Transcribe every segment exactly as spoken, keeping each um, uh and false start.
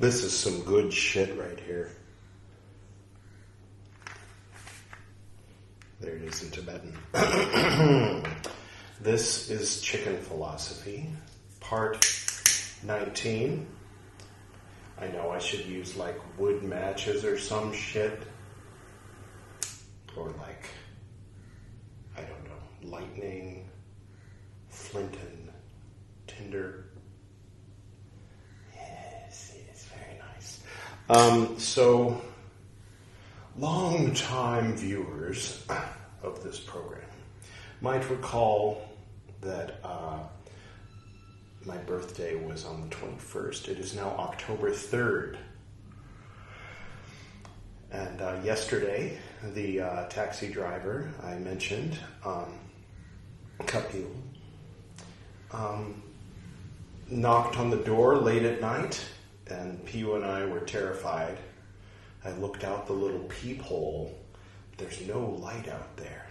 This is some good shit right here. There it is in Tibetan. This is Chicken Philosophy, part nineteen. I know I should use like wood matches or some shit. Or like, I don't know, lightning, flinten, tinder. Yes, it's very nice. Um, so, long-time viewers of this program might recall that uh, my birthday was on the twenty-first. It is now October third. And uh, yesterday, the uh, taxi driver I mentioned, um, Kapil, um, knocked on the door late at night, and Piyu and I were terrified. I looked out the little peephole. There's no light out there.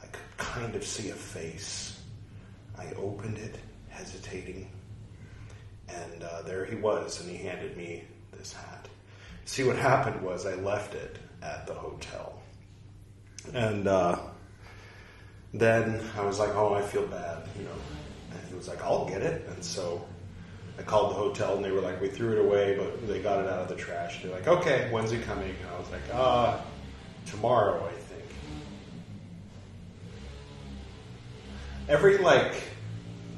I could kind of see a face. I opened it, hesitating, and uh, there he was, and he handed me this hat. See, what happened was I left it at the hotel. And uh, then I was like, oh, I feel bad, you know. And he was like, I'll get it. And so I called the hotel, and they were like, we threw it away, but they got it out of the trash. They're like, okay, when's it coming? And I was like, uh, tomorrow, I think. Every, like,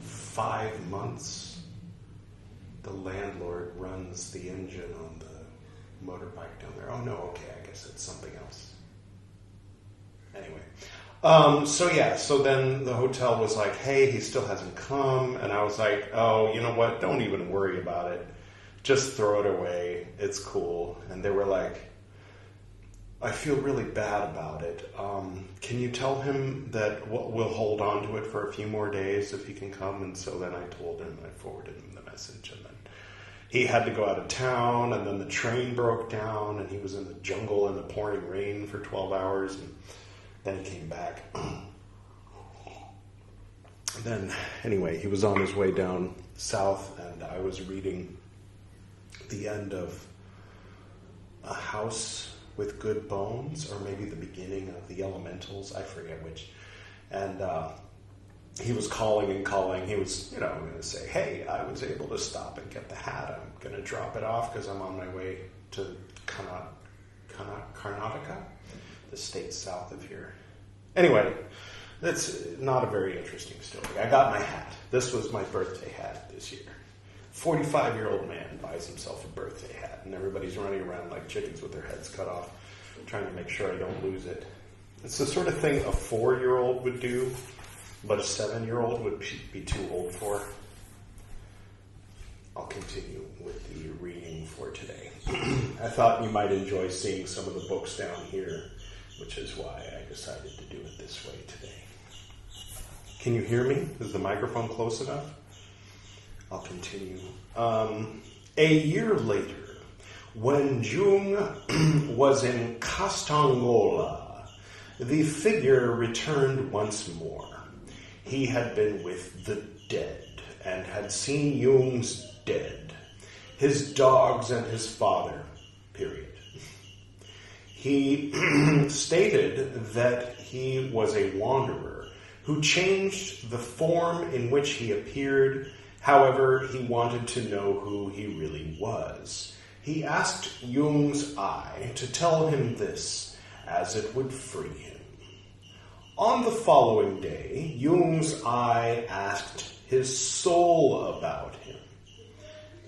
five months, the landlord runs the engine on the motorbike down there. Oh no, okay, I guess it's something else. Anyway, um, so yeah, so then the hotel was like, hey, he still hasn't come, and I was like, oh, you know what, don't even worry about it. Just throw it away, it's cool. And they were like, I feel really bad about it. Um, can you tell him that we'll hold on to it for a few more days if he can come? And so then I told him, I forwarded him the message, and then he had to go out of town, and then the train broke down, and he was in the jungle in the pouring rain for twelve hours, and then he came back. Then, anyway, he was on his way down south, and I was reading the end of A House with Good Bones, or maybe the beginning of The Elementals, I forget which, and uh, he was calling and calling. He was, you know, I'm going to say, hey, I was able to stop and get the hat. I'm going to drop it off because I'm on my way to Karnat- Karnat- Karnataka, the state south of here. Anyway, that's not a very interesting story. I got my hat. This was my birthday hat this year. forty-five-year-old man buys himself a birthday hat, and everybody's running around like chickens with their heads cut off, trying to make sure I don't lose it. It's the sort of thing a four-year-old would do, but a seven-year-old would be too old for. I'll continue with the reading for today. I thought you might enjoy seeing some of the books down here, which is why I decided to do it this way today. Can you hear me? Is the microphone close enough? I'll continue. Um, a year later, when Jung was in Castagnola, the figure returned once more. He had been with the dead, and had seen Jung's dead, his dogs and his father, period. He stated that he was a wanderer who changed the form in which he appeared. However, he wanted to know who he really was. He asked Jung's eye to tell him this, as it would free him. On the following day, Jung's eye asked his soul about him.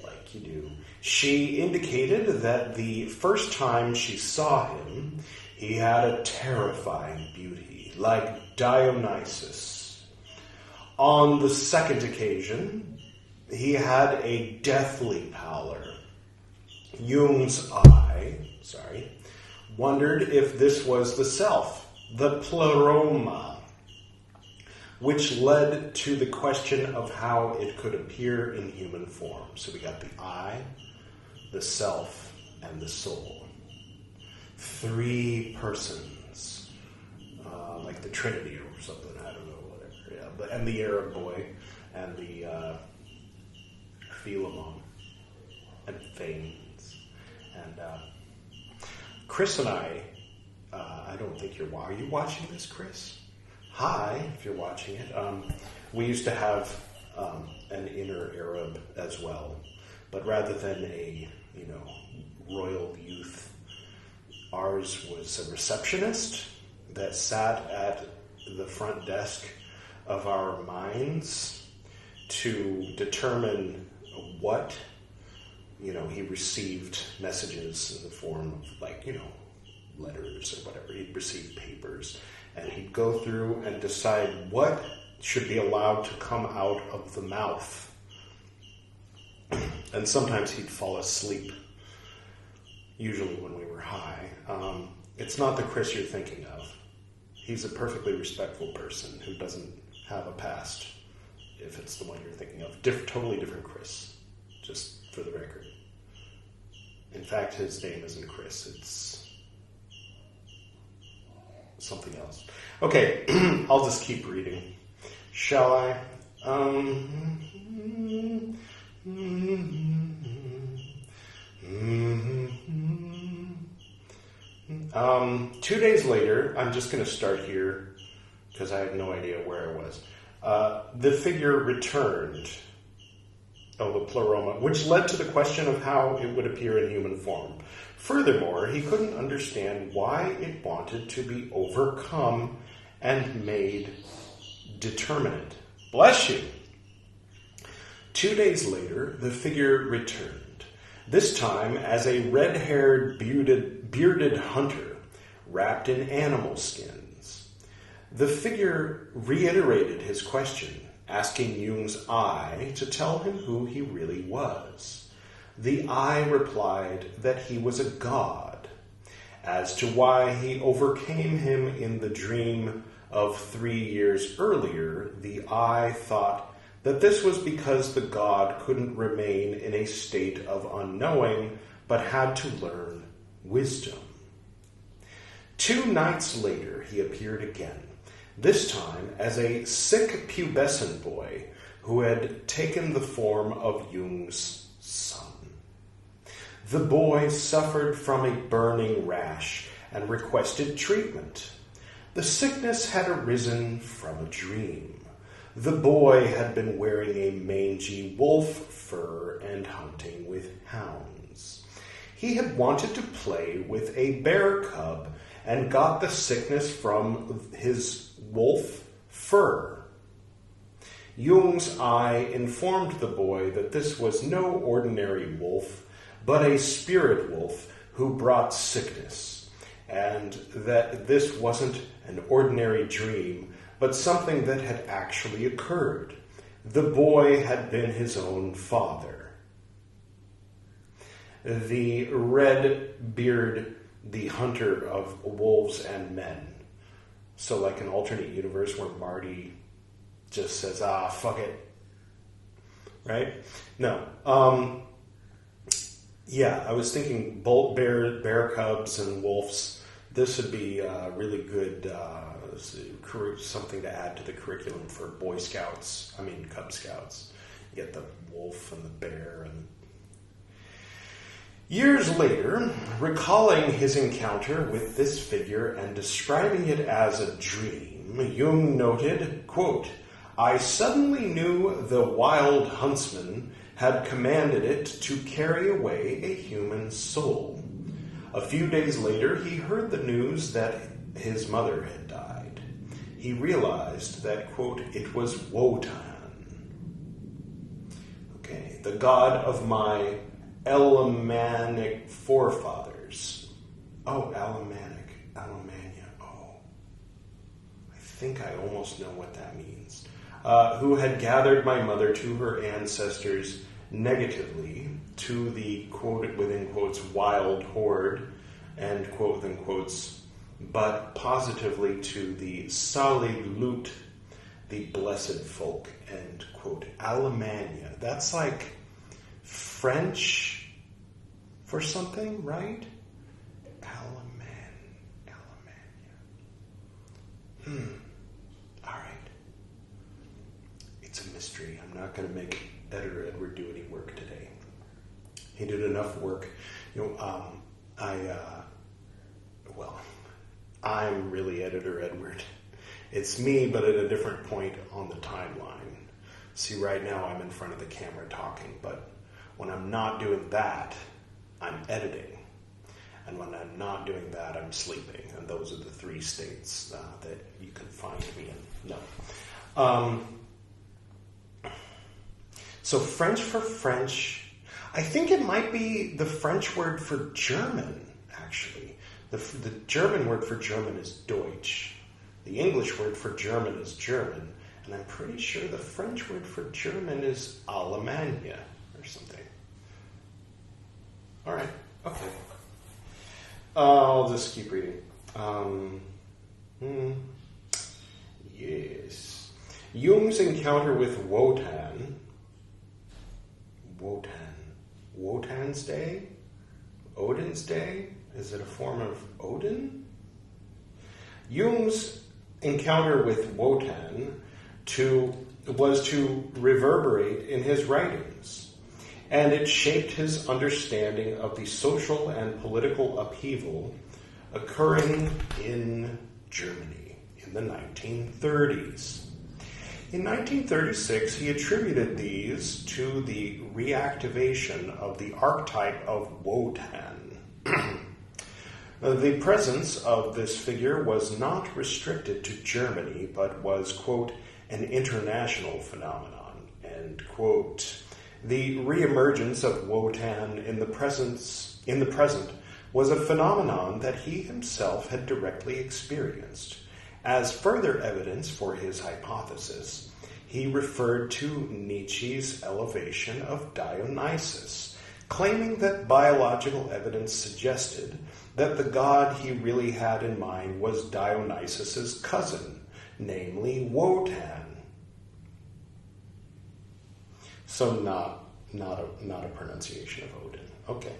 Like you do. She indicated that the first time she saw him, he had a terrifying beauty, like Dionysus. On the second occasion, he had a deathly pallor. Jung's eye, sorry, wondered if this was the self, the pleroma, which led to the question of how it could appear in human form. So we got the I, the self, and the soul. Three persons, uh, like the Trinity or something, I don't know, whatever. Yeah, but, and the Arab boy, and the uh, Philemon. and Phanes. And uh, Chris and I, uh, I don't think you're, are you watching this, Chris? Hi, if you're watching it. Um, we used to have um, an inner Arab as well, but rather than a, you know, royal youth, ours was a receptionist that sat at the front desk of our minds to determine what, you know, he received messages in the form of, like, you know, letters or whatever. He'd receive papers, and he'd go through and decide what should be allowed to come out of the mouth. And sometimes he'd fall asleep, usually when we were high. Um, it's not the Chris you're thinking of. He's a perfectly respectful person who doesn't have a past, if it's the one you're thinking of. Diff- totally different Chris, just for the record. In fact, his name isn't Chris, it's something else. Okay, I'll just keep reading. Shall I? Um... Um, two days later, I'm just going to start here because I have no idea where I was. Uh, the figure returned, oh, the pleroma, which led to the question of how it would appear in human form. Furthermore, he couldn't understand why it wanted to be overcome and made determinate. Bless you! Two days later, the figure returned. This time as a red-haired, bearded, bearded hunter wrapped in animal skins. The figure reiterated his question, asking Jung's eye to tell him who he really was. The eye replied that he was a god, as to why he overcame him in the dream of three years earlier. The eye thought that this was because the god couldn't remain in a state of unknowing, but had to learn wisdom. Two nights later, he appeared again, this time as a sick pubescent boy who had taken the form of Jung's son. The boy suffered from a burning rash and requested treatment. The sickness had arisen from a dream. The boy had been wearing a mangy wolf fur and hunting with hounds. He had wanted to play with a bear cub and got the sickness from his wolf fur. Jung's eye informed the boy that this was no ordinary wolf, but a spirit wolf who brought sickness, and that this wasn't an ordinary dream, but something that had actually occurred. The boy had been his own father. The red beard, the hunter of wolves and men. So like an alternate universe where Marty just says, ah, fuck it. Right? No. Um, yeah, I was thinking bolt bear, bear cubs and wolves. This would be a really good... Uh, something to add to the curriculum for Boy Scouts, I mean Cub Scouts. You get the wolf and the bear. And years later, recalling his encounter with this figure and describing it as a dream, Jung noted, quote, "I suddenly knew the wild huntsman had commanded it to carry away a human soul. A few days later, he heard the news that his mother had died. He realized that," quote, "it was Wotan, okay, the god of my Alemannic forefathers." Oh, Alemannic, Alemania, oh. I think I almost know what that means. Uh, "who had gathered my mother to her ancestors negatively, to the," quote, within quotes, "wild horde," and quote, within quotes, "but positively to the Saliglut, the blessed folk," end quote. Alemania. That's like French for something, right? Aleman, Alemania. Hmm. All right. It's a mystery. I'm not going to make Editor Edward do any work today. he did enough work. You know, um, I, uh, well, I'm really Editor Edward. It's me, but at a different point on the timeline. See, right now I'm in front of the camera talking, but when I'm not doing that, I'm editing. And when I'm not doing that, I'm sleeping. And those are the three states uh, that you can find me in. No. Um, so French for French. I think it might be the French word for German, actually. The, the German word for German is Deutsch. The English word for German is German. And I'm pretty sure the French word for German is Alemania or something. All right. Okay. Uh, I'll just keep reading. Um, hmm. Yes. Jung's encounter with Wotan. Wotan. Wotan's Day? Odin's Day? Is it a form of Odin? Jung's encounter with Wotan to, was to reverberate in his writings, and it shaped his understanding of the social and political upheaval occurring in Germany in the nineteen thirties. In nineteen thirty-six, he attributed these to the reactivation of the archetype of Wotan. The presence of this figure was not restricted to Germany, but was, quote, an international phenomenon, end quote. The reemergence of Wotan in the presence in the present was a phenomenon that he himself had directly experienced. As further evidence for his hypothesis, he referred to Nietzsche's elevation of Dionysus, claiming that biological evidence suggested that the god he really had in mind was Dionysus's cousin, namely Wotan. So not, not, a, not a pronunciation of Odin. Okay.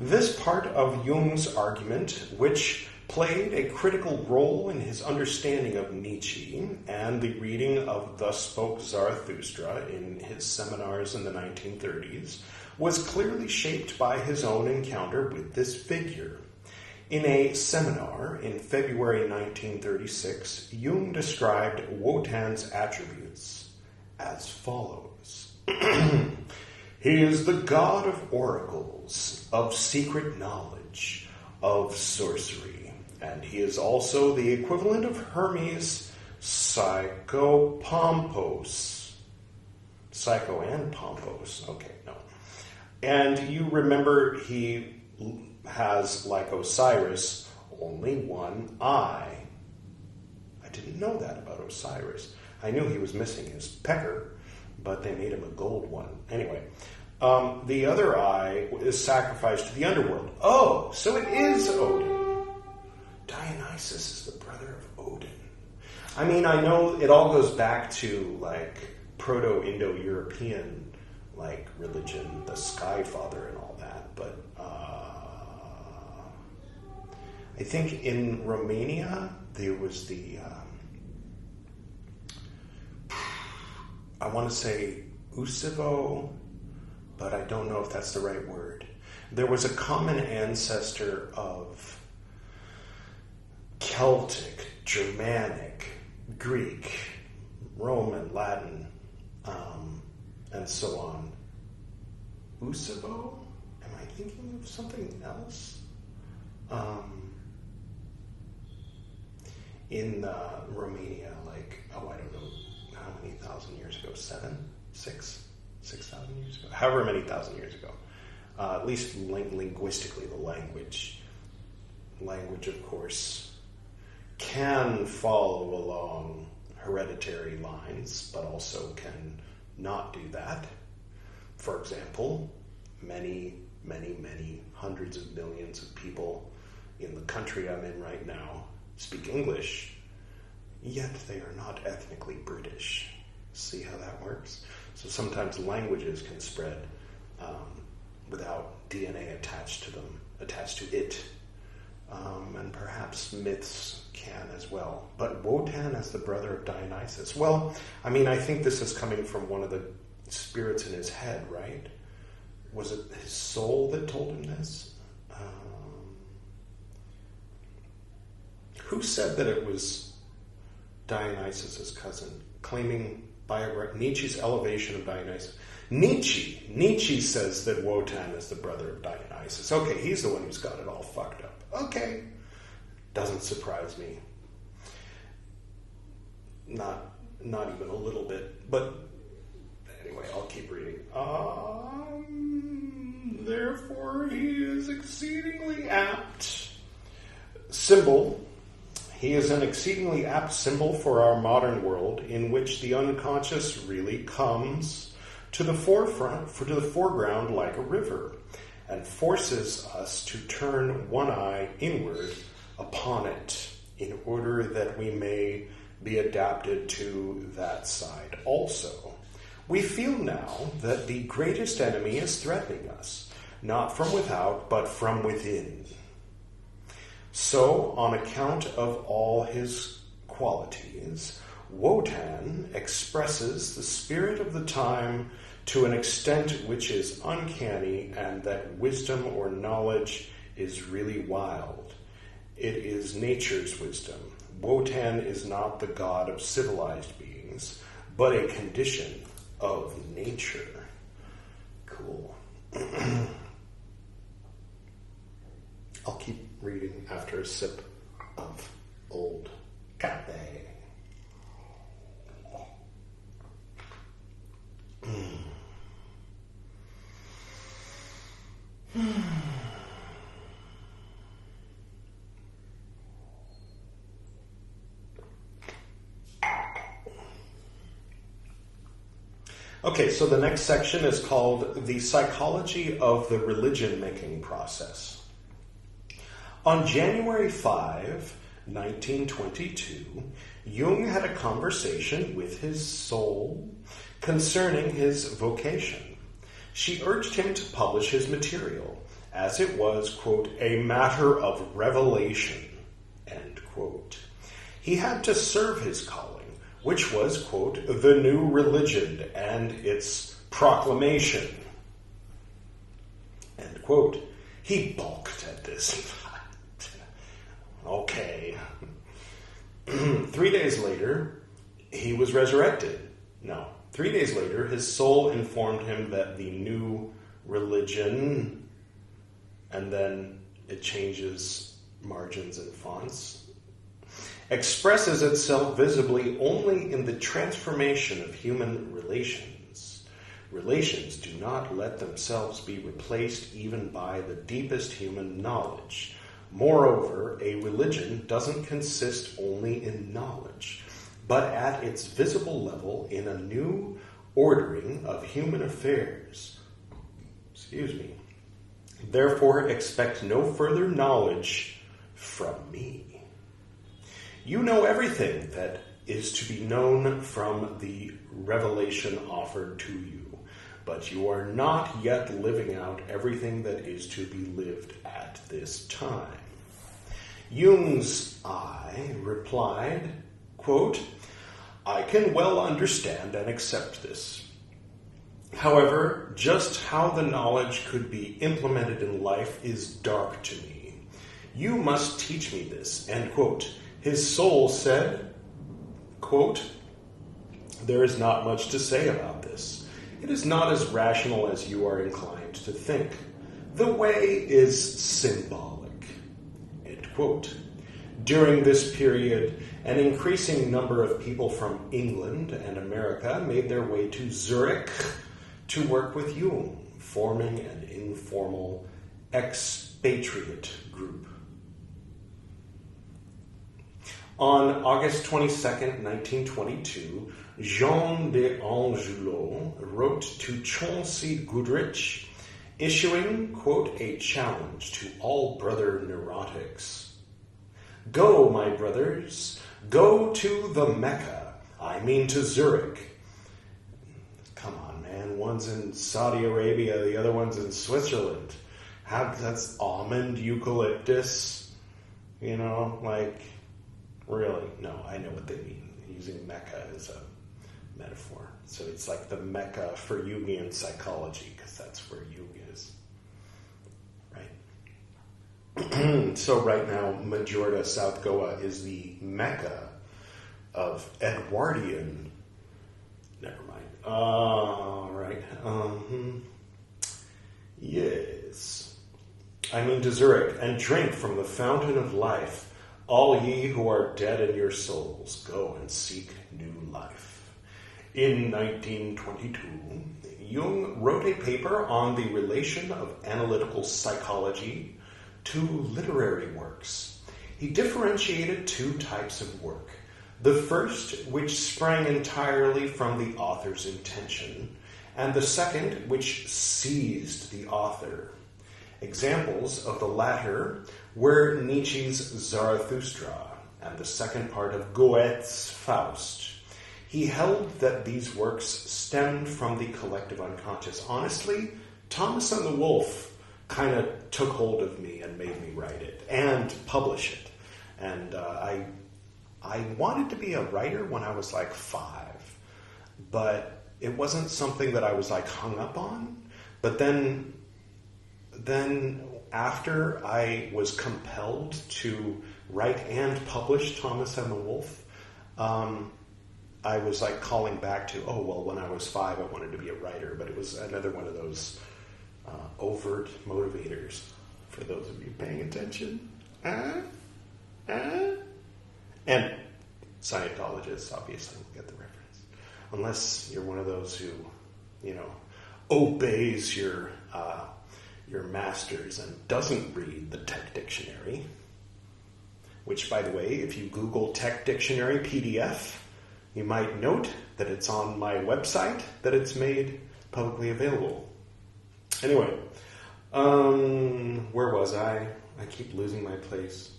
This part of Jung's argument, which played a critical role in his understanding of Nietzsche and the reading of Thus Spoke Zarathustra in his seminars in the nineteen thirties, was clearly shaped by his own encounter with this figure. In a seminar in February nineteen thirty-six, Jung described Wotan's attributes as follows. He is the god of oracles, of secret knowledge, of sorcery, and he is also the equivalent of Hermes Psychopompos. Psycho and Pompos, okay, no. And you remember he has, like Osiris, only one eye. I didn't know that about Osiris. I knew he was missing his pecker, but they made him a gold one. Anyway, um, the other eye is sacrificed to the underworld. Oh, so it is Odin. Dionysus is the brother of Odin. I mean, I know it all goes back to, like, Proto-Indo-European, like, religion, the Sky Father and all that, but uh, I think in Romania there was the... Uh, I want to say Usivo, but I don't know if that's the right word. There was a common ancestor of Celtic, Germanic, Greek, Roman, Latin, um, and so on. Usivo? Am I thinking of something else? Um, in uh, Romania, like, oh, I don't know. How many thousand years ago? Seven? Six? Six thousand years ago? However many thousand years ago. Uh, at least ling linguistically, the language, language, of course, can follow along hereditary lines, but also can not do that. For example, many, many, many hundreds of millions of people in the country I'm in right now speak English, yet they are not ethnically British. See how that works? So sometimes languages can spread um, without D N A attached to them, attached to it. Um, and perhaps myths can as well. But Wotan as the brother of Dionysus. Well, I mean, I think this is coming from one of the spirits in his head, right? Was it his soul that told him this? Um, who said that it was Dionysus' cousin, claiming biogra- Nietzsche's elevation of Dionysus? Nietzsche. Nietzsche says that Wotan is the brother of Dionysus. Okay, he's the one who's got it all fucked up. Okay. Doesn't surprise me. Not, not even a little bit. But anyway, I'll keep reading. Um, therefore, he is exceedingly apt. Symbol. He is an exceedingly apt symbol for our modern world in which the unconscious really comes to the forefront, for to the foreground like a river, and forces us to turn one eye inward upon it in order that we may be adapted to that side also. We feel now that the greatest enemy is threatening us, not from without, but from within. So, on account of all his qualities, Wotan expresses the spirit of the time to an extent which is uncanny, and that wisdom or knowledge is really wild. It is nature's wisdom. Wotan is not the god of civilized beings, but a condition of nature. Cool. I'll keep reading after a sip of old cafe. Okay, so the next section is called The Psychology of the Religion-Making Process. On January fifth, nineteen twenty-two, Jung had a conversation with his soul concerning his vocation. She urged him to publish his material, as it was, quote, a matter of revelation, end quote. He had to serve his calling, which was, quote, the new religion and its proclamation, end quote. He balked at this. Okay. Three days later, he was resurrected. No. Three days later, his soul informed him that the new religion, and then it changes margins and fonts, expresses itself visibly only in the transformation of human relations. Relations do not let themselves be replaced even by the deepest human knowledge. Moreover, a religion doesn't consist only in knowledge, but at its visible level in a new ordering of human affairs. Excuse me. Therefore, expect no further knowledge from me. You know everything that is to be known from the revelation offered to you, but you are not yet living out everything that is to be lived at this time. Jung's I replied, quote, I can well understand and accept this. However, just how the knowledge could be implemented in life is dark to me. You must teach me this, end quote. His soul said, quote, there is not much to say about this. It is not as rational as you are inclined to think. The way is symbolic, end quote. During this period, an increasing number of people from England and America made their way to Zurich to work with Jung, forming an informal expatriate group. On August twenty-second, nineteen twenty-two, Jean de Angelot wrote to Chauncey Goodrich, issuing, quote, a challenge to all brother neurotics. Go, my brothers, go to the Mecca, I mean to Zurich. Come on, man, one's in Saudi Arabia, the other one's in Switzerland. How, that's almond eucalyptus, you know, like, really, no, I know what they mean. Using Mecca as a metaphor. So it's like the Mecca for Jungian psychology, because that's where Jung is. Right? So right now, Majorda, South Goa is the Mecca of Edwardian... Never mind. All right. Um, yes. I mean to Zurich, and drink from the fountain of life. All ye who are dead in your souls, go and seek new life. In nineteen twenty-two, Jung wrote a paper on the relation of analytical psychology to literary works. He differentiated two types of work. The first, which sprang entirely from the author's intention, and the second, which seized the author. Examples of the latter were Nietzsche's Zarathustra and the second part of Goethe's Faust. He held that these works stemmed from the collective unconscious. Honestly, Thomas and the Wolf kind of took hold of me and made me write it and publish it. And uh, I, I wanted to be a writer when I was like five, but it wasn't something that I was like hung up on. But then... Then after I was compelled to write and publish Thomas and the Wolf, um, I was like calling back to, oh, well, when I was five, I wanted to be a writer. But it was another one of those uh, overt motivators for those of you paying attention. Uh, uh. And Scientologists obviously will get the reference. Unless you're one of those who, you know, obeys your... Uh, your masters and doesn't read the tech dictionary, which, by the way, if you Google tech dictionary P D F, you might note that it's on my website, that it's made publicly available. Anyway, um, where was I? I keep losing my place.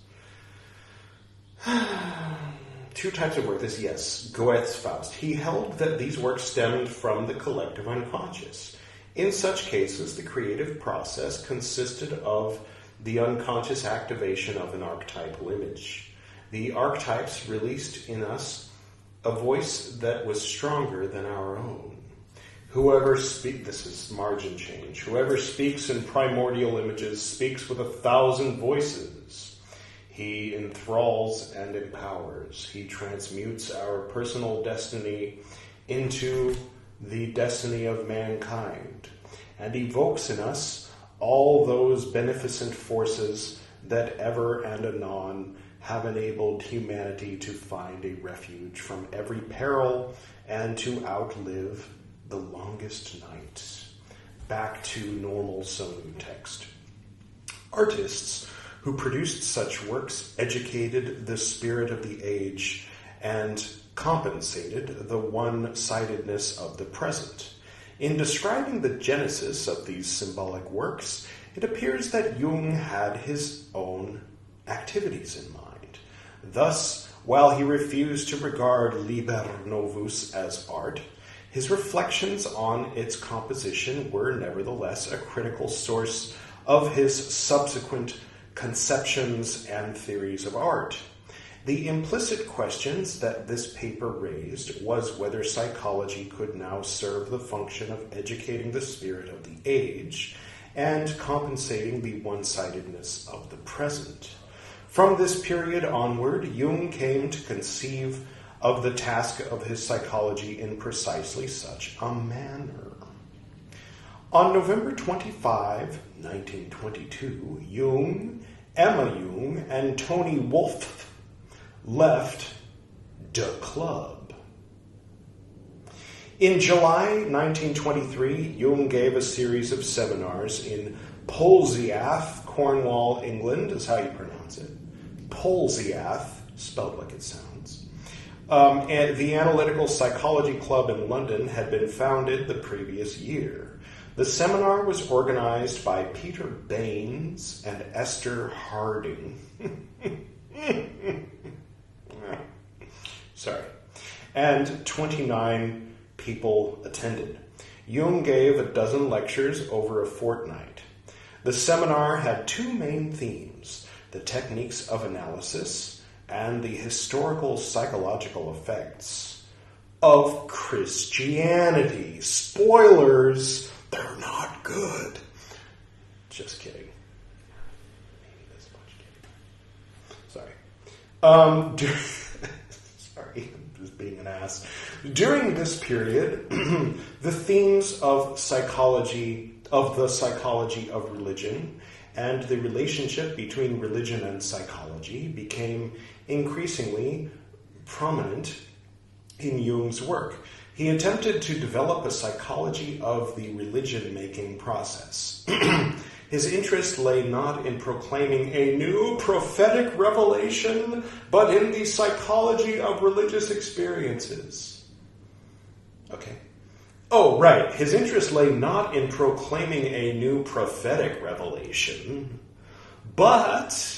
Two types of work. This, yes, Goethe's Faust. He held that these works stemmed from the collective unconscious. In such cases, the creative process consisted of the unconscious activation of an archetypal image. The archetypes released in us a voice that was stronger than our own. Whoever speaks, this is margin change, whoever speaks in primordial images speaks with a thousand voices. He enthralls and empowers. He transmutes our personal destiny into the destiny of mankind, and evokes in us all those beneficent forces that ever and anon have enabled humanity to find a refuge from every peril and to outlive the longest night. Back to normal Sonu text. Artists who produced such works educated the spirit of the age and compensated the one-sidedness of the present. In describing the genesis of these symbolic works, it appears that Jung had his own activities in mind. Thus, while he refused to regard Liber Novus as art, his reflections on its composition were nevertheless a critical source of his subsequent conceptions and theories of art. The implicit questions that this paper raised was whether psychology could now serve the function of educating the spirit of the age and compensating the one-sidedness of the present. From this period onward, Jung came to conceive of the task of his psychology in precisely such a manner. On November twenty-fifth, nineteen twenty-two, Jung, Emma Jung, and Tony Wolff left the club. In July nineteen twenty-three, Jung gave a series of seminars in Polzeath, Cornwall, England, is how you pronounce it. Polzeath, spelled like it sounds. Um, and the Analytical Psychology Club in London had been founded the previous year. The seminar was organized by Peter Baines and Esther Harding. Sorry, and twenty-nine people attended. Jung gave a dozen lectures over a fortnight. The seminar had two main themes, the techniques of analysis and the historical psychological effects. of Christianity. Spoilers, they're not good. Just kidding. Maybe this much kidding. Sorry. Um, do, sorry, I'm just being an ass. During this period, the themes of psychology, of the psychology of religion, and the relationship between religion and psychology became increasingly prominent in Jung's work. He attempted to develop a psychology of the religion-making process. His interest lay not in proclaiming a new prophetic revelation, but in the psychology of religious experiences. Okay. Oh, right. His interest lay not in proclaiming a new prophetic revelation, but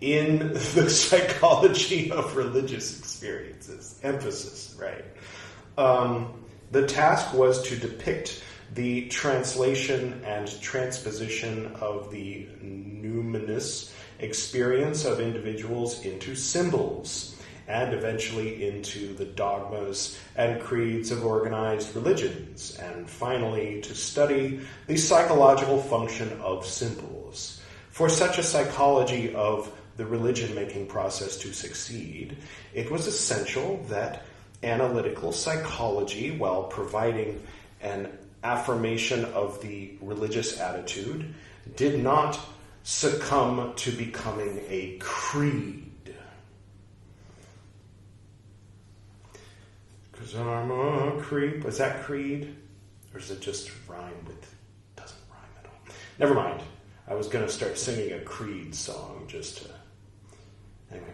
in the psychology of religious experiences. Emphasis, right. Um, the task was to depict the translation and transposition of the numinous experience of individuals into symbols, and eventually into the dogmas and creeds of organized religions, and finally to study the psychological function of symbols. For such a psychology of the religion-making process to succeed, it was essential that analytical psychology, while providing an affirmation of the religious attitude, did not succumb to becoming a creed. Because I'm a creep. Is that creed? Or does it just rhyme with... doesn't rhyme at all. Never mind. I was going to start singing a creed song just to... Anyway.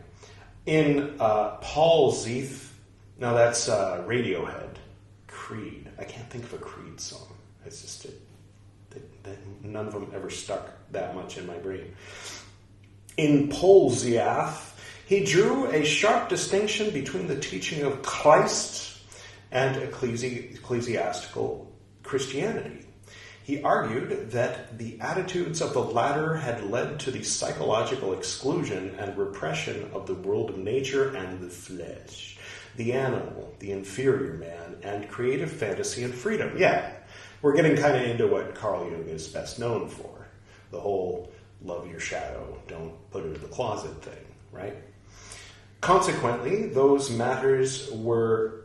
In uh, Polzeath... No, that's uh, Radiohead. Creed. I can't think of a Creed song. It's just... It, it, it, none of them ever stuck that much in my brain. In Polzeath, he drew a sharp distinction between the teaching of Christ and ecclesi- ecclesiastical Christianity. He argued that the attitudes of the latter had led to the psychological exclusion and repression of the world of nature and the flesh, the animal, the inferior man, and creative fantasy and freedom. Yeah, we're getting kind of into what Carl Jung is best known for, the whole love your shadow, don't put it in the closet thing, right? Consequently, those matters were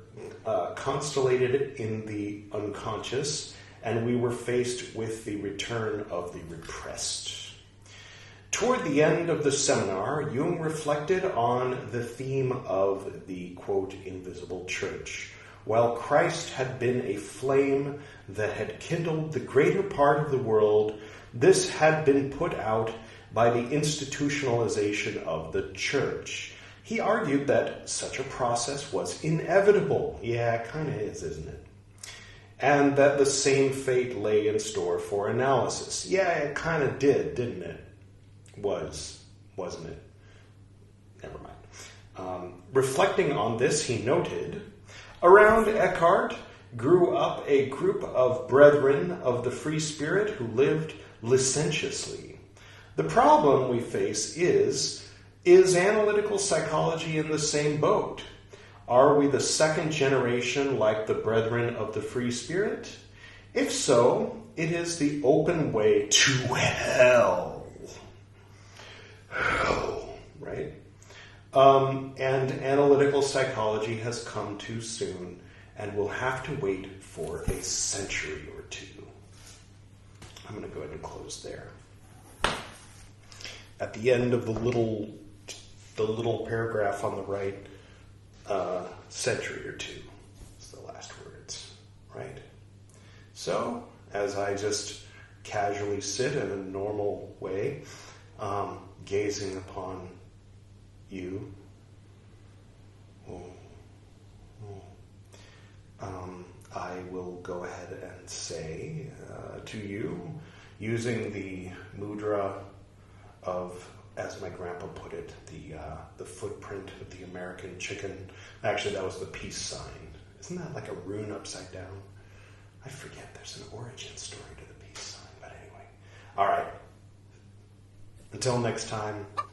Uh, constellated in the unconscious, and we were faced with the return of the repressed. Toward the end of the seminar, Jung reflected on the theme of the, quote, invisible church. While Christ had been a flame that had kindled the greater part of the world, this had been put out by the institutionalization of the church. He argued that such a process was inevitable. Yeah, it kind of is, isn't it? And that the same fate lay in store for analysis. Yeah, it kind of did, didn't it? Was, wasn't it? Never mind. Um, reflecting on this, he noted, around Eckhart grew up a group of brethren of the free spirit who lived licentiously. The problem we face is... Is analytical psychology in the same boat? Are we the second generation like the brethren of the free spirit? If so, it is the open way to hell. Hell, right? Um, and analytical psychology has come too soon and will have to wait for a century or two. I'm going to go ahead and close there. At the end of the little... the little paragraph on the right, uh, century or two is the last words, right? So, as I just casually sit in a normal way, um, gazing upon you, um, I will go ahead and say uh, to you, using the mudra of... as my grandpa put it, the uh, the footprint of the American chicken. Actually, that was the peace sign. Isn't that like a rune upside down? I forget. There's an origin story to the peace sign, but anyway. All right. Until next time.